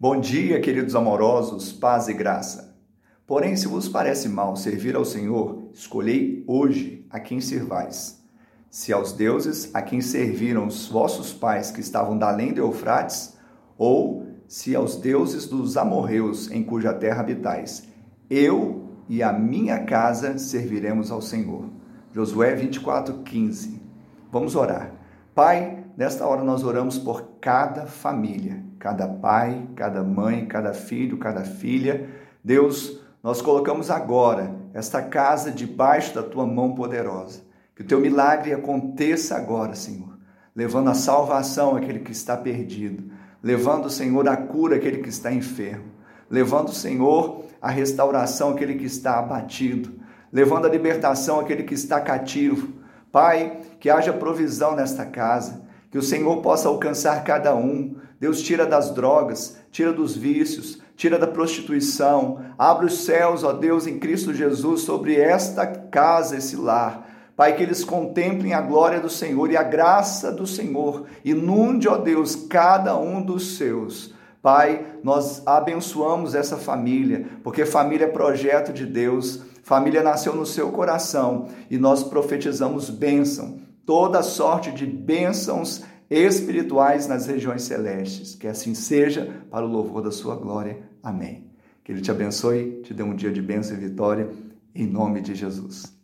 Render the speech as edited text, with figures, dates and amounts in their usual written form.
Bom dia, queridos amorosos, paz e graça. Porém, se vos parece mal servir ao Senhor, escolhei hoje a quem servais. Se aos deuses a quem serviram os vossos pais que estavam da além do Eufrates, ou se aos deuses dos amorreus em cuja terra habitais. Eu e a minha casa serviremos ao Senhor. Josué 24:15. Vamos orar. Pai, nesta hora nós oramos por cada família, cada pai, cada mãe, cada filho, cada filha. Deus, nós colocamos agora esta casa debaixo da Tua mão poderosa. Que o Teu milagre aconteça agora, Senhor, levando a salvação àquele que está perdido, levando, Senhor, a cura àquele que está enfermo, levando, Senhor, a restauração àquele que está abatido, levando a libertação àquele que está cativo. Pai, que haja provisão nesta casa, que o Senhor possa alcançar cada um. Deus, tira das drogas, tira dos vícios, tira da prostituição. Abre os céus, ó Deus, em Cristo Jesus, sobre esta casa, esse lar. Pai, que eles contemplem a glória do Senhor e a graça do Senhor. Inunde, ó Deus, cada um dos seus. Pai, nós abençoamos essa família, porque família é projeto de Deus, família nasceu no seu coração e nós profetizamos bênção, toda sorte de bênçãos espirituais nas regiões celestes. Que assim seja para o louvor da sua glória. Amém. Que Ele te abençoe, te dê um dia de bênção e vitória, em nome de Jesus.